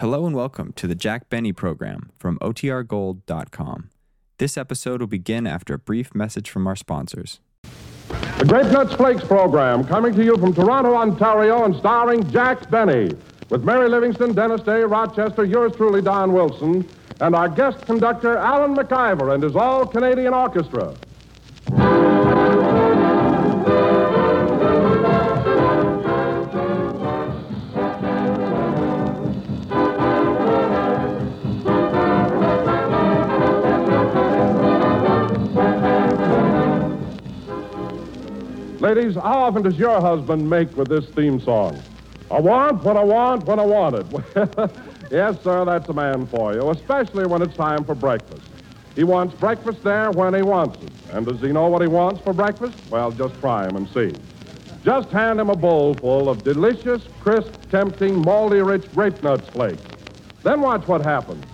Hello and welcome to the Jack Benny program from otrgold.com. This episode will begin after a brief message from our sponsors. The Grape Nuts Flakes program, coming to you from Toronto, Ontario, and starring Jack Benny, with Mary Livingston, Dennis Day, Rochester, yours truly, Don Wilson, and our guest conductor, Alan McIver, and his all-Canadian orchestra. Ladies, how often does your husband make with this theme song? I want what I want when I want it. Yes, sir, that's a man for you, especially when it's time for breakfast. He wants breakfast there when he wants it. And does he know what he wants for breakfast? Well, just try him and see. Just hand him a bowl full of delicious, crisp, tempting, malty-rich Grape Nuts Flakes. Then watch what happens.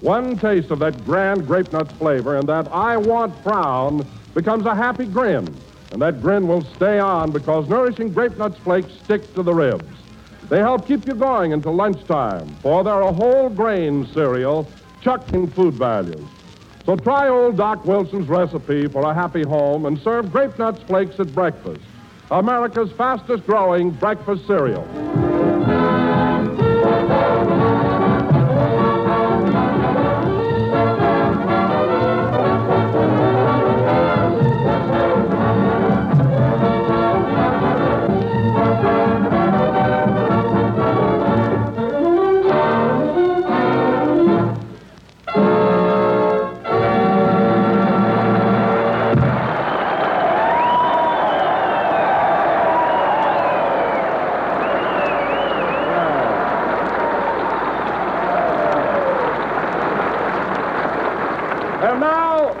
One taste of that grand Grape Nuts flavor and that I want frown becomes a happy grin. And that grin will stay on because nourishing Grape Nuts Flakes stick to the ribs. They help keep you going until lunchtime, for they're a whole grain cereal chucked in food values. So try old Doc Wilson's recipe for a happy home and serve Grape Nuts Flakes at breakfast. America's fastest growing breakfast cereal.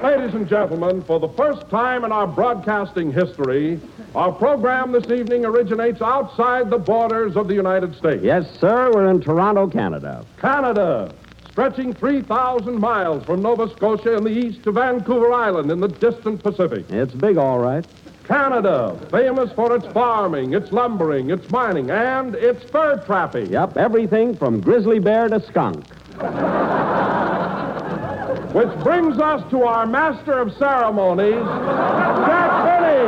Ladies and gentlemen, for the first time in our broadcasting history, our program this evening originates outside the borders of the United States. Yes, sir, we're in Toronto, Canada. Canada, stretching 3,000 miles from Nova Scotia in the east to Vancouver Island in the distant Pacific. It's big, all right. Canada, famous for its farming, its lumbering, its mining, and its fur trapping. Yep, everything from grizzly bear to skunk. Which brings us to our master of ceremonies, Jack Benny.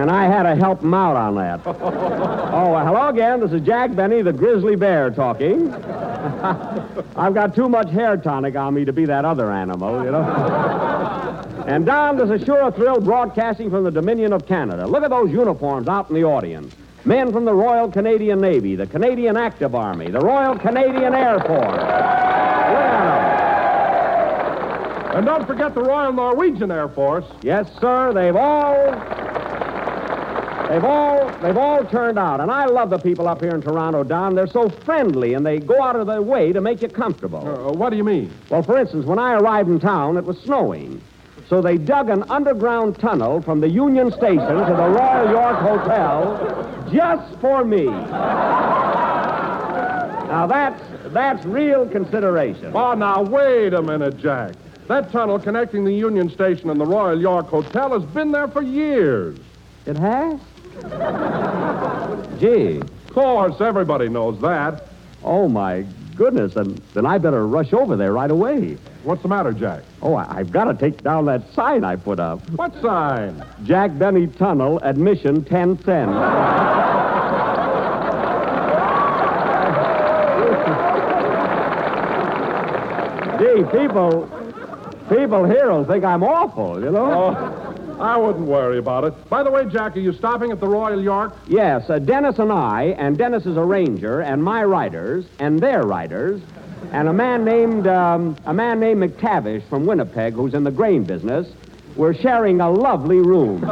And I had to help him out on that. Hello again. This is Jack Benny, the grizzly bear, talking. I've got too much hair tonic on me to be that other animal, you know. And Don, this is sure a thrill broadcasting from the Dominion of Canada. Look at those uniforms out in the audience. Men from the Royal Canadian Navy, the Canadian Active Army, the Royal Canadian Air Force. Yeah. And don't forget the Royal Norwegian Air Force. Yes, sir, they've all turned out. And I love the people up here in Toronto, Don. They're so friendly, and they go out of their way to make you comfortable. What do you mean? Well, for instance, when I arrived in town, it was snowing. So they dug an underground tunnel from the Union Station to the Royal York Hotel just for me. Now, that's real consideration. Oh, now, wait a minute, Jack. That tunnel connecting the Union Station and the Royal York Hotel has been there for years. It has? Gee. Of course, everybody knows that. Oh, my goodness, then I better rush over there right away. What's the matter, Jack? Oh, I've got to take down that sign I put up. What sign? Jack Benny Tunnel, admission 10 cents. Gee, people here will think I'm awful, you know? Oh, I wouldn't worry about it. By the way, Jack, are you stopping at the Royal York? Yes, Dennis and I, and Dennis is a ranger, and my riders, and their riders... And a man named McTavish from Winnipeg, who's in the grain business, we're sharing a lovely room.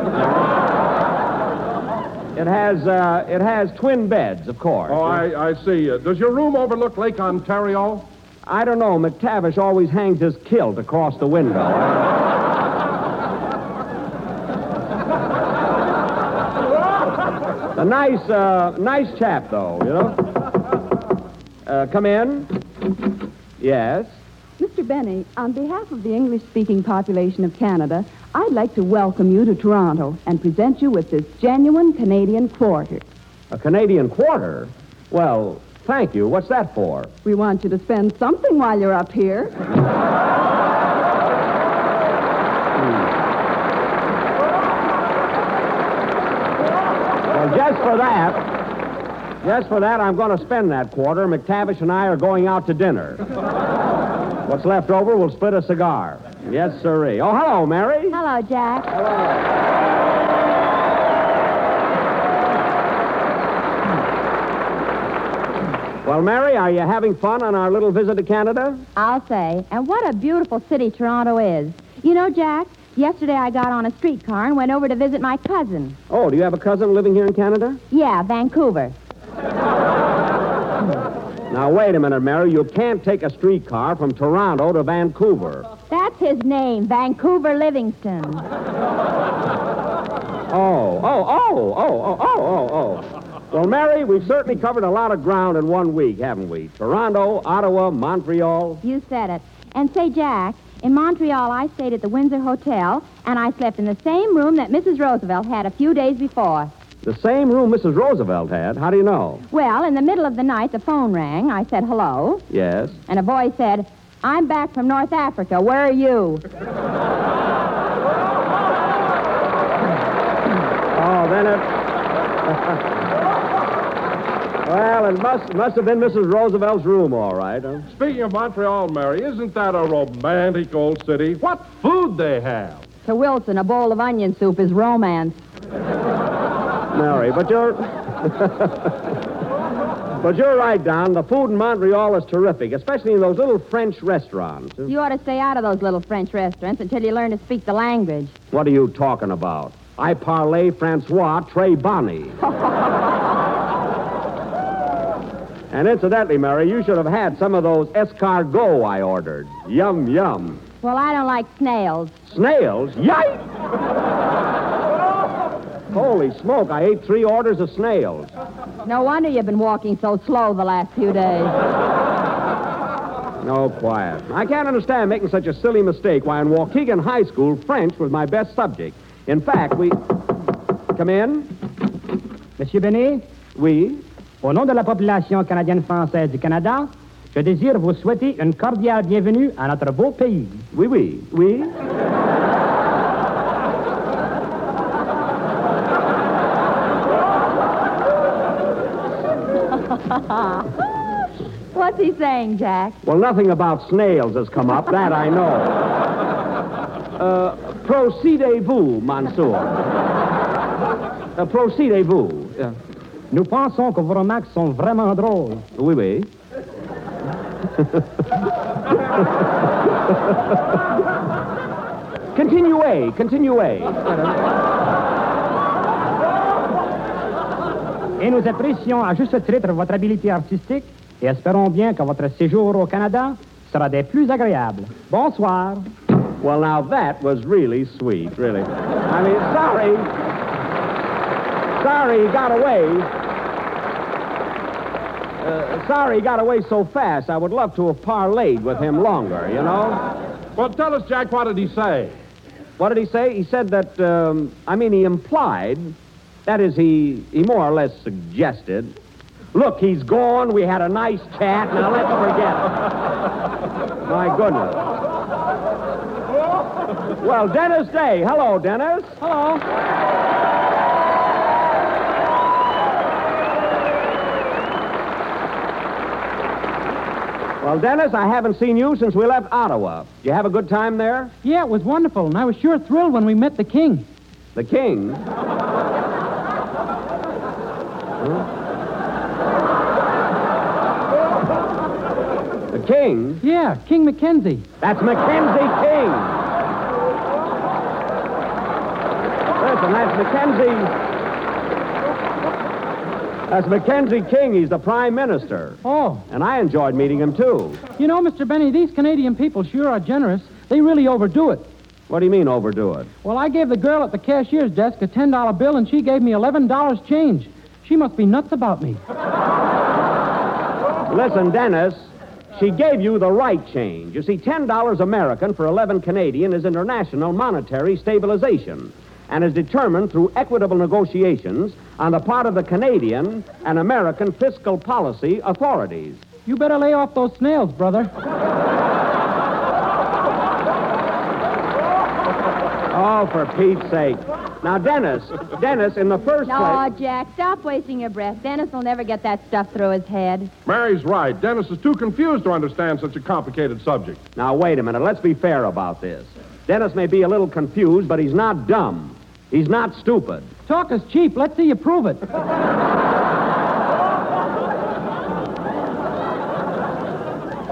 It has twin beds, of course. Oh, I see. Does your room overlook Lake Ontario? I don't know. McTavish always hangs his kilt across the window. A nice chap, though, you know. Come in. Yes. Mr. Benny, on behalf of the English-speaking population of Canada, I'd like to welcome you to Toronto and present you with this genuine Canadian quarter. A Canadian quarter? Well, thank you. What's that for? We want you to spend something while you're up here. Well, just for that, I'm going to spend that quarter. McTavish and I are going out to dinner. What's left over, we'll split a cigar. Yes, sirree. Oh, hello, Mary. Hello, Jack. Hello. Well, Mary, are you having fun on our little visit to Canada? I'll say. And what a beautiful city Toronto is. You know, Jack, yesterday I got on a streetcar and went over to visit my cousin. Oh, do you have a cousin living here in Canada? Yeah, Vancouver. Now, wait a minute, Mary. You can't take a streetcar from Toronto to Vancouver. That's his name, Vancouver Livingston. Oh. Well, Mary, we've certainly covered a lot of ground in 1 week, haven't we? Toronto, Ottawa, Montreal. You said it. And say, Jack, in Montreal, I stayed at the Windsor Hotel, and I slept in the same room that Mrs. Roosevelt had a few days before. The same room Mrs. Roosevelt had? How do you know? Well, in the middle of the night, the phone rang. I said, hello. Yes. And a voice said, I'm back from North Africa. Where are you? Oh, then it... Well, it must have been Mrs. Roosevelt's room, all right. Huh? Speaking of Montreal, Mary, isn't that a romantic old city? What food they have! To Wilson, a bowl of onion soup is romance. Mary, but you're... But you're right, Don. The food in Montreal is terrific, especially in those little French restaurants. You ought to stay out of those little French restaurants until you learn to speak the language. What are you talking about? I parlay Francois Trey Bonnie. And incidentally, Mary, you should have had some of those escargot I ordered. Yum, yum. Well, I don't like snails. Snails? Yikes! Holy smoke, I ate 3 orders of snails. No wonder you've been walking so slow the last few days. No, quiet. I can't understand making such a silly mistake why in Waukegan High School, French was my best subject. In fact, we... Come in. Monsieur Benny? Oui? Au nom de la population canadienne-française du Canada, je désire vous souhaiter une cordiale bienvenue à notre beau pays. Oui, oui. Oui? What's he saying, Jack? Well, nothing about snails has come up. That I know. Procédez-vous, monsieur. Procédez-vous. Nous pensons que vos remarques sont vraiment drôles. Oui, oui. Continuez. Et nous apprécions à juste titre votre habileté artistique et espérons bien que votre séjour au Canada sera des plus agréables. Bonsoir. Well, now that was really sweet, really. I mean, sorry he got away. Sorry he got away so fast. I would love to have parlayed with him longer, you know? Well, tell us, Jack, what did he say? What did he say? He said that, he implied... That is, he more or less suggested, look, he's gone, we had a nice chat, now let's forget it. My goodness. Well, Dennis Day. Hello, Dennis. Hello. Well, Dennis, I haven't seen you since we left Ottawa. You have a good time there? Yeah, it was wonderful, and I was sure thrilled when we met the king. The king? The king? Yeah, King Mackenzie. That's Mackenzie King. Listen, that's Mackenzie King. He's the prime minister. Oh. And I enjoyed meeting him, too. You know, Mr. Benny, these Canadian people sure are generous. They really overdo it. What do you mean, overdo it? Well, I gave the girl at the cashier's desk a $10 bill, and she gave me $11 change. She must be nuts about me. Listen, Dennis, She gave you the right change. You see, $10 American for $11 Canadian is international monetary stabilization and is determined through equitable negotiations on the part of the Canadian and American fiscal policy authorities. You better lay off those snails, brother. Oh, for Pete's sake. Now, Dennis, in the first place... No, Jack, stop wasting your breath. Dennis will never get that stuff through his head. Mary's right. Dennis is too confused to understand such a complicated subject. Now, wait a minute. Let's be fair about this. Dennis may be a little confused, but he's not dumb. He's not stupid. Talk is cheap. Let's see you prove it.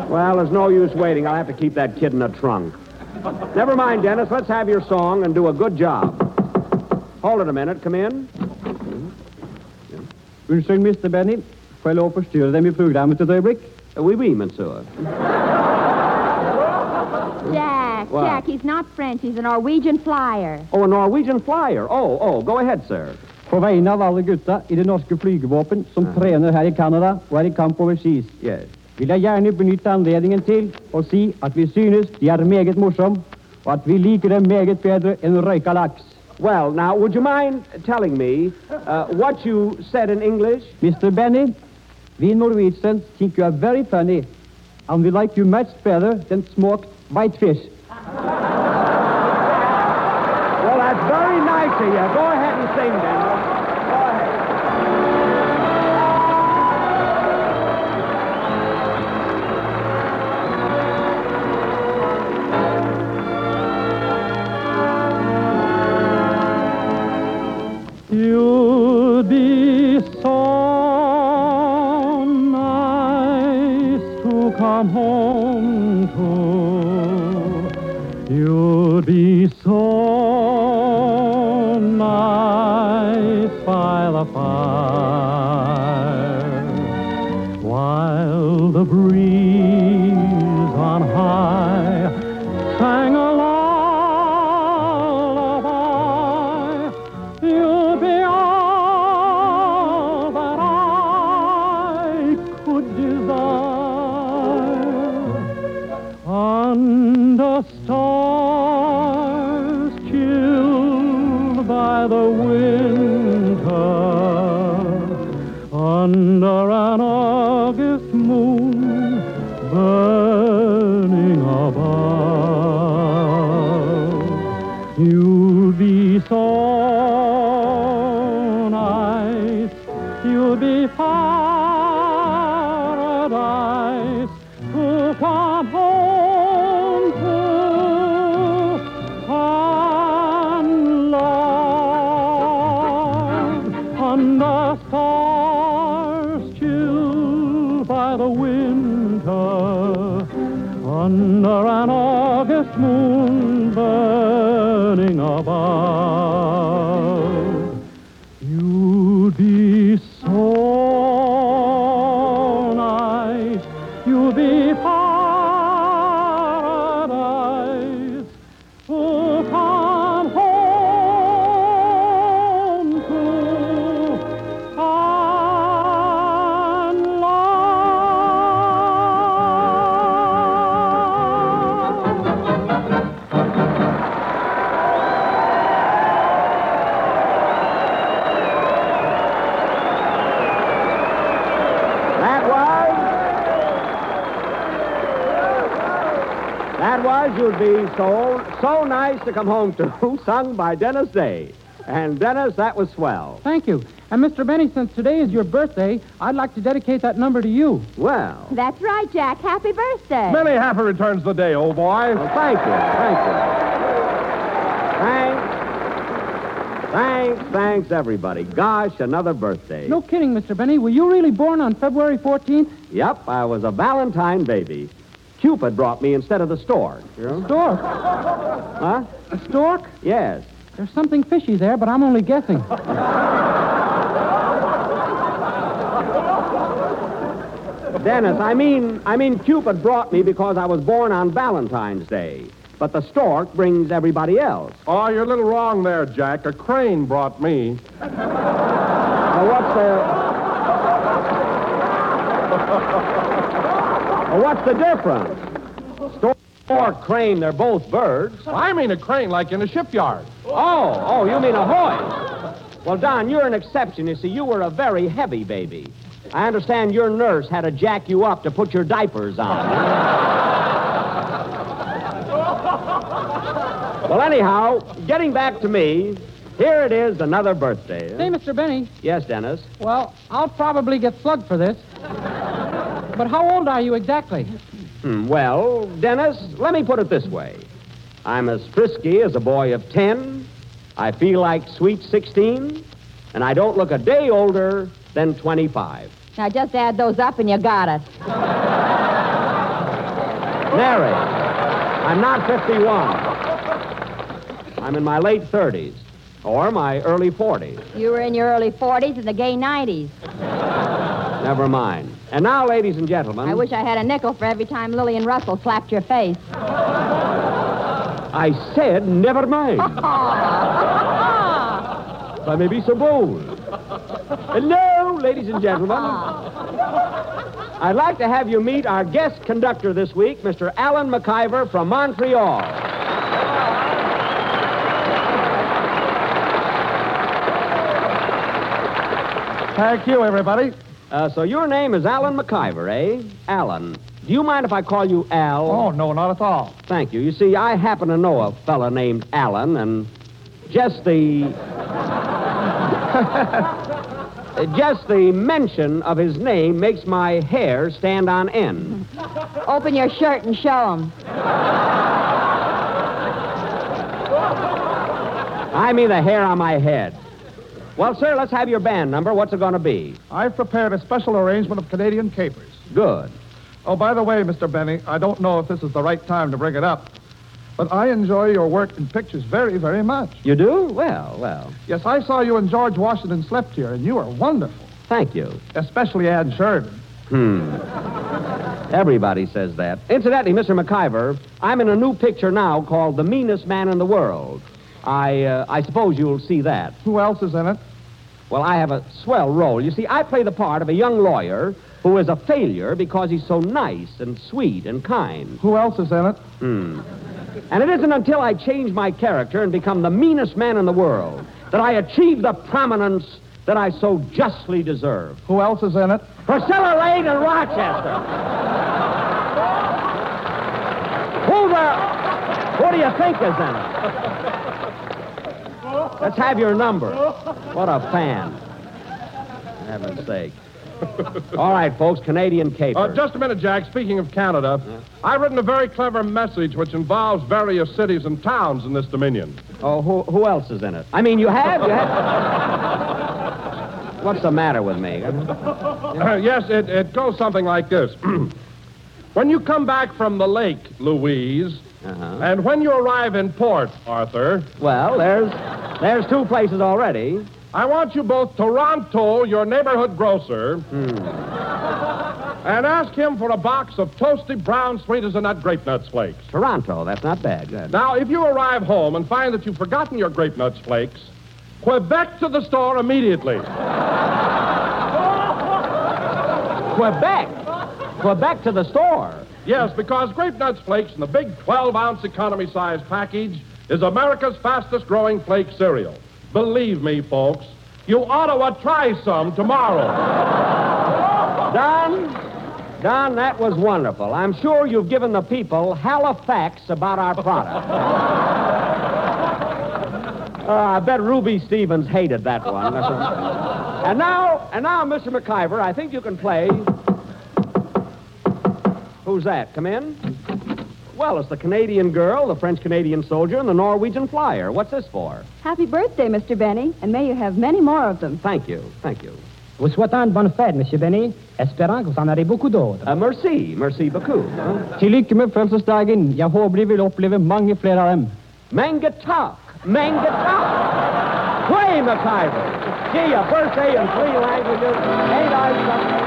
Well, there's no use waiting. I'll have to keep that kid in a trunk. Never mind, Dennis. Let's have your song and do a good job. Hold it a minute. Come in. Ursprung, Mr. Benny. Får jag lov att förstöra dig med programmet ett ögonblick? Oui, oui, monsieur. Jack, he's not French. He's a Norwegian flyer. Oh, a Norwegian flyer. Oh, go ahead, sir. På vägen av alla gutta I det norska flygvåpen som tränar här I Canada och I kamp över skis. Yes. Vill jag gärna benytta anledningen till och si att vi synes de är meget morsom och att vi liker dem meget bättre än röka lax. Well, now, would you mind telling me what you said in English? Mr. Benny, we Norwegians think you are very funny and we like you much better than smoked white fish. Well, that's very nice of you. Go ahead and sing, Dennis. Go ahead. You'll be so nice to come home to. You'll be so nice by the fire, while the breeze on high sang a lullaby. Under an August moon burning above, you'll be so nice, you'll be paradise to come home to and love under stars. Under an August moon burning above, you'll be so nice, you'll be paradise, to come home to and love. You'd be so nice to come home to, sung by Dennis Day. And, Dennis, that was swell. Thank you. And, Mr. Benny, since today is your birthday, I'd like to dedicate that number to you. Well. That's right, Jack. Happy birthday. Many happy returns the day, old boy. Well, thank you. Thanks, everybody. Gosh, another birthday. No kidding, Mr. Benny. Were you really born on February 14th? Yep, I was a Valentine baby. Cupid brought me instead of the stork. You know? Stork? Huh? A stork? Yes. There's something fishy there, but I'm only guessing. Dennis, I mean Cupid brought me because I was born on Valentine's Day. But the stork brings everybody else. Oh, you're a little wrong there, Jack. A crane brought me. Now, what's the... Well, what's the difference? Stork or crane, they're both birds. I mean a crane, like in a shipyard. Oh, you mean a hoy. Well, Don, you're an exception. You see, you were a very heavy baby. I understand your nurse had to jack you up to put your diapers on. Well, anyhow, getting back to me, here it is, another birthday. Hey, Mr. Benny. Yes, Dennis? Well, I'll probably get slugged for this. But how old are you exactly? Well, Dennis, let me put it this way. I'm as frisky as a boy of 10. I feel like sweet 16. And I don't look a day older than 25. Now, just add those up and you got it. Mary, I'm not 51. I'm in my late 30s, or my early 40s. You were in your early 40s in the gay 90s. Never mind. And now, ladies and gentlemen... I wish I had a nickel for every time Lillian Russell slapped your face. I said, never mind. If I may be so bold. Hello, ladies and gentlemen. I'd like to have you meet our guest conductor this week, Mr. Alan McIver from Montreal. Thank you, everybody. So your name is Alan McIver, eh? Alan. Do you mind if I call you Al? Oh, no, not at all. Thank you. You see, I happen to know a fella named Alan, and just the... Just the mention of his name makes my hair stand on end. Open your shirt and show him. I mean the hair on my head. Well, sir, let's have your band number. What's it going to be? I've prepared a special arrangement of Canadian capers. Good. Oh, by the way, Mr. Benny, I don't know if this is the right time to bring it up, but I enjoy your work in pictures very, very much. You do? Well. Yes, I saw you in George Washington Slept Here, and you are wonderful. Thank you. Especially Ann Sheridan. Everybody says that. Incidentally, Mr. McIver, I'm in a new picture now called The Meanest Man in the World. I suppose you'll see that. Who else is in it? Well, I have a swell role. You see, I play the part of a young lawyer who is a failure because he's so nice and sweet and kind. Who else is in it? And it isn't until I change my character and become the meanest man in the world that I achieve the prominence that I so justly deserve. Who else is in it? Priscilla Lane in Rochester. Who do you think is in it? Let's have your number. What a fan. For heaven's sake. All right, folks, Canadian capers. Just a minute, Jack. Speaking of Canada, I've written a very clever message which involves various cities and towns in this dominion. Oh, who else is in it? I mean, you have? What's the matter with me? Yes, it goes something like this. When you come back from the lake, Louise, and when you arrive in port, Arthur... Well, there's two places already... I want you both to Toronto, your neighborhood grocer, and ask him for a box of toasted brown sweet as a nut Grape Nuts Flakes. Toronto, that's not bad. Good. Now, if you arrive home and find that you've forgotten your Grape Nuts Flakes, Quebec to the store immediately. Quebec? Quebec to the store? Yes, because Grape Nuts Flakes in the big 12-ounce economy-size package is America's fastest-growing flake cereal. Believe me, folks, you ought to try some tomorrow. Don, that was wonderful. I'm sure you've given the people Halifax about our product. I bet Ruby Stevens hated that one. And now, Mr. McIver, I think you can play... Who's that? Come in. Well, it's the Canadian girl, the French-Canadian soldier, and the Norwegian flyer. What's this for? Happy birthday, Mr. Benny, and may you have many more of them. Thank you. Vous souhaitant bonne fête, Monsieur Benny, espérant que vous en aurez beaucoup d'autres. Merci beaucoup. Till lykke med födelsedagen. Jag hoppas du vill uppleva många fler av dem. Manga talk. Play, McIver. Gee, a birthday in 3 languages. Ain't I something?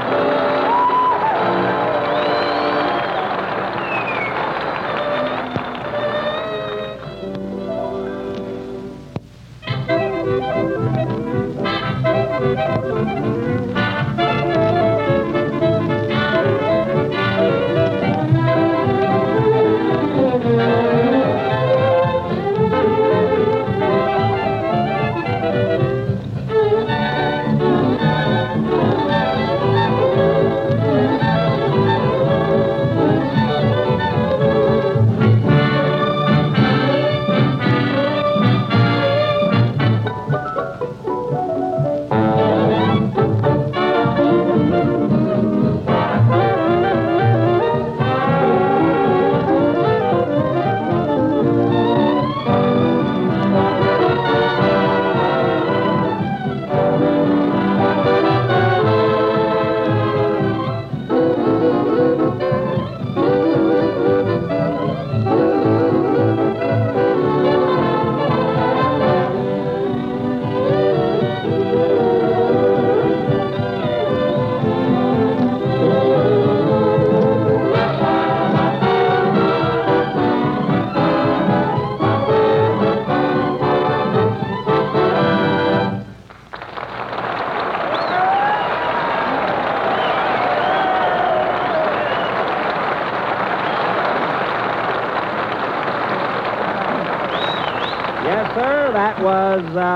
Yes, sir,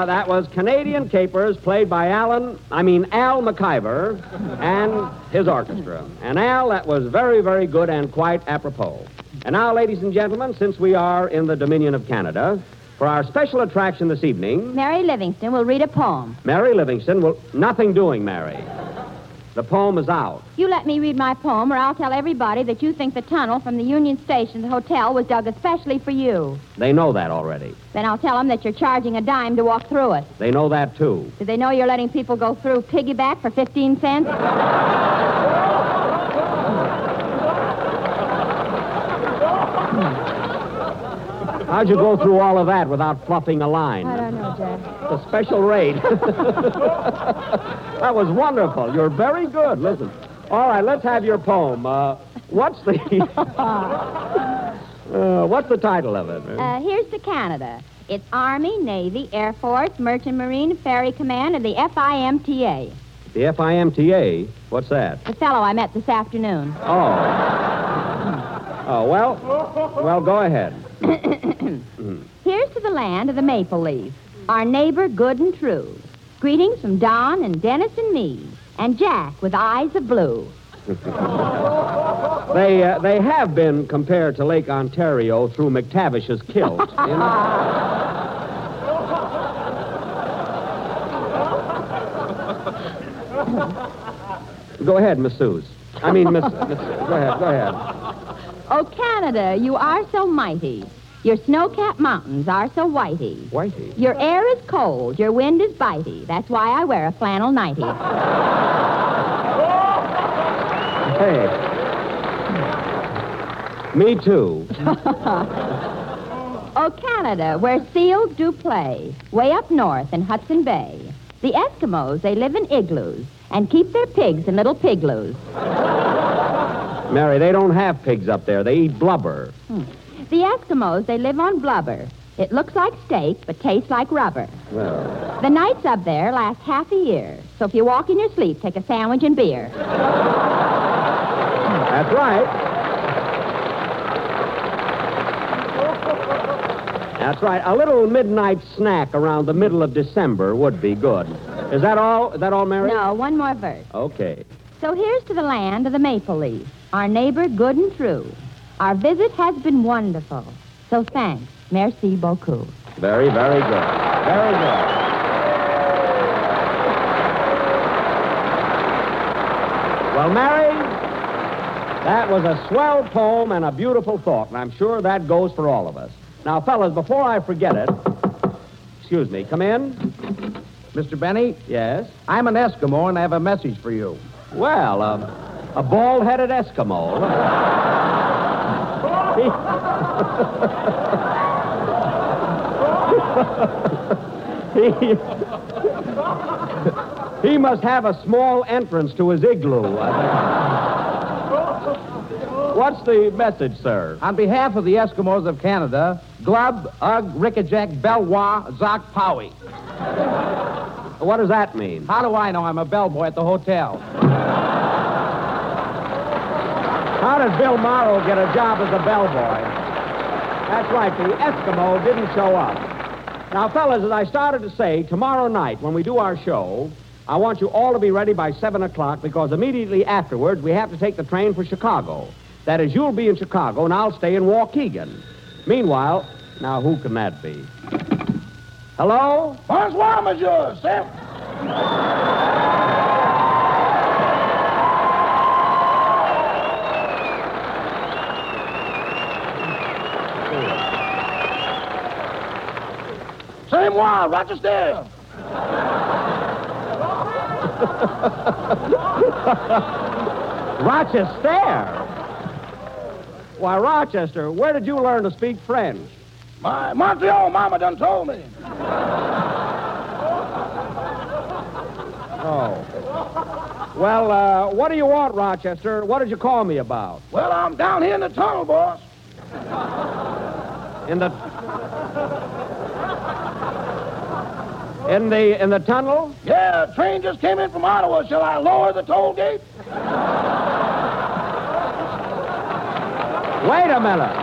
that was Canadian Capers, played by Al McIver and his orchestra. And Al, that was very, very good and quite apropos. And now, ladies and gentlemen, since we are in the Dominion of Canada, for our special attraction this evening... Mary Livingston will read a poem. Mary Livingston will... Nothing doing, Mary. The poem is out. You let me read my poem, or I'll tell everybody that you think the tunnel from the Union Station to the hotel was dug especially for you. They know that already. Then I'll tell them that you're charging $0.10 to walk through it. They know that, too. Do they know you're letting people go through piggyback for 15 cents? How'd you go through all of that without fluffing a line? I don't know, Jack. A special rate. That was wonderful. You're very good. Listen. All right, let's have your poem. What's the title of it? Here's to Canada. It's Army, Navy, Air Force, Merchant Marine, Ferry Command, and the FIMTA. The FIMTA? What's that? The fellow I met this afternoon. Oh. Oh, well, go ahead. Here's to the land of the maple leaf. Our neighbor, good and true. Greetings from Don and Dennis and me, and Jack with eyes of blue. They have been compared to Lake Ontario through McTavish's kilt. You know? Go ahead, Miss Suze. I mean, Miss. Go ahead. Oh, Canada, you are so mighty. Your snow-capped mountains are so whitey. Whitey? Your air is cold, your wind is bitey. That's why I wear a flannel nightie. Hey. Me too. Oh, Canada, where seals do play, way up north in Hudson Bay. The Eskimos, they live in igloos and keep their pigs in little pigloos. Mary, they don't have pigs up there. They eat blubber. The Eskimos, they live on blubber. It looks like steak, but tastes like rubber. Well. The nights up there last half a year. So if you walk in your sleep, take a sandwich and beer. That's right. That's right. A little midnight snack around the middle of December would be good. Is that all? Is that all, Mary? No, one more verse. Okay. So here's to the land of the maple leaf, our neighbor good and true. Our visit has been wonderful. So thanks. Merci beaucoup. Very, very good. Very good. Well, Mary, that was a swell poem and a beautiful thought, and I'm sure that goes for all of us. Now, fellas, before I forget it... Excuse me. Come in. Mr. Benny? Yes? I'm an Eskimo, and I have a message for you. Well, a bald-headed Eskimo. He must have a small entrance to his igloo. What's the message, sir? On behalf of the Eskimos of Canada, Glub, Ugg, Rickajack, Belwa, Zoc, Powie. What does that mean? How do I know? I'm a bellboy at the hotel. How did Bill Morrow get a job as a bellboy? That's right, the Eskimo didn't show up. Now, fellas, as I started to say, tomorrow night when we do our show, I want you all to be ready by 7 o'clock because immediately afterwards we have to take the train for Chicago. That is, you'll be in Chicago and I'll stay in Waukegan. Meanwhile, now who can that be? Hello? Bonsoir, monsieur, sir. C'est moi, Rochester. Rochester? Why, Rochester, where did you learn to speak French? My Montreal mama done told me. Oh. Well, what do you want, Rochester? What did you call me about? Well, I'm down here in the tunnel, boss. In the tunnel? Yeah, a train just came in from Ottawa. Shall I lower the toll gate? Wait a minute.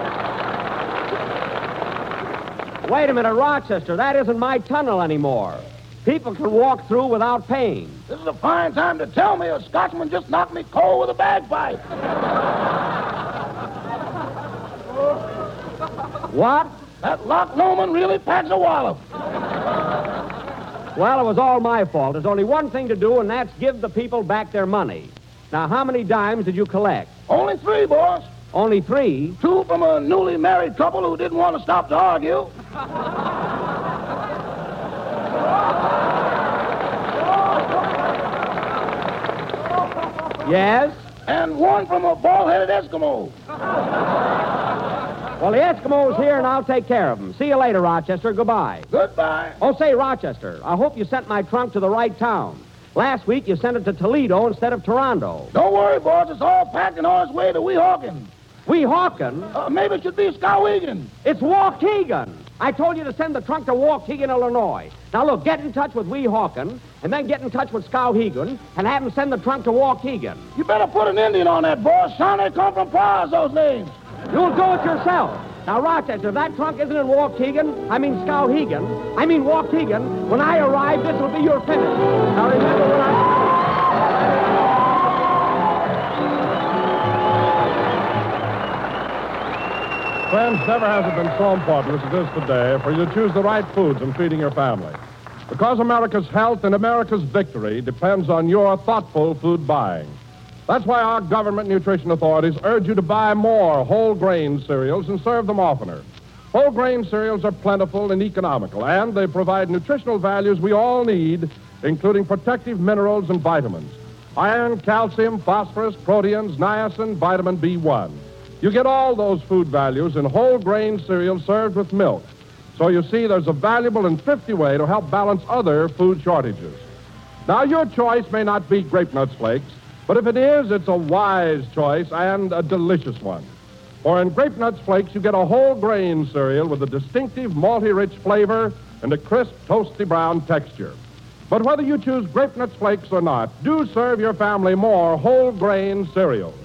Wait a minute, Rochester, that isn't my tunnel anymore. People can walk through without paying. This is a fine time to tell me. A Scotsman just knocked me cold with a bagpipe. What? That Loch Lomond really packs a wallop. Well, it was all my fault. There's only one thing to do, and that's give the people back their money. Now, how many dimes did you collect? Only three, boss. Only three? Two from a newly married couple who didn't want to stop to argue. Yes? And one from a bald-headed Eskimo. Well, the Eskimo's here, and I'll take care of him. See you later, Rochester. Goodbye. Goodbye. Oh, say, Rochester, I hope you sent my trunk to the right town. Last week, you sent it to Toledo instead of Toronto. Don't worry, boss. It's all packed and on its way to Weehawken. Weehawken? Maybe it should be Skowhegan. It's Waukegan. I told you to send the trunk to Waukegan, Illinois. Now, look, get in touch with Weehawken, and then get in touch with Skowhegan, and have them send the trunk to Waukegan. You better put an Indian on that, boss. Son, they come from Paz, those names. You'll do it yourself. Now, Rochester, if that trunk isn't in Waukegan, I mean Waukegan, when I arrive, this will be your finish. Now, remember when Friends, never has it been so important as it is today for you to choose the right foods in feeding your family. Because America's health and America's victory depends on your thoughtful food buying. That's why our government nutrition authorities urge you to buy more whole grain cereals and serve them oftener. Whole grain cereals are plentiful and economical, and they provide nutritional values we all need, including protective minerals and vitamins. Iron, calcium, phosphorus, proteins, niacin, vitamin B1. You get all those food values in whole grain cereals served with milk. So you see, there's a valuable and thrifty way to help balance other food shortages. Now, your choice may not be Grape Nuts Flakes, but if it is, it's a wise choice and a delicious one. For in Grape Nuts Flakes, you get a whole grain cereal with a distinctive, malty-rich flavor and a crisp, toasty brown texture. But whether you choose Grape Nuts Flakes or not, do serve your family more whole grain cereals.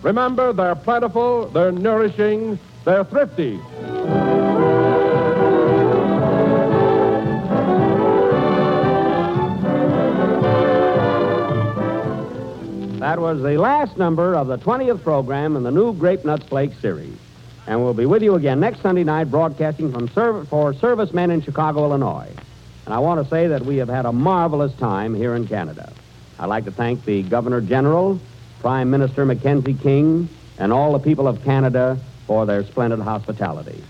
Remember, they're plentiful, they're nourishing, they're thrifty. That was the last number of the 20th program in the new Grape Nuts Flakes series. And we'll be with you again next Sunday night, broadcasting from for servicemen in Chicago, Illinois. And I want to say that we have had a marvelous time here in Canada. I'd like to thank the Governor General, Prime Minister Mackenzie King, and all the people of Canada for their splendid hospitality.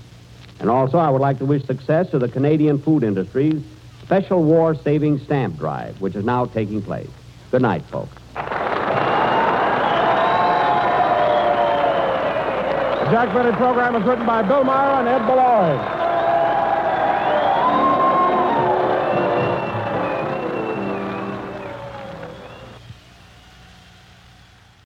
And also, I would like to wish success to the Canadian food industry's special war-saving stamp drive, which is now taking place. Good night, folks. The Jack Benny program is written by Bill Meyer and Ed Beloin.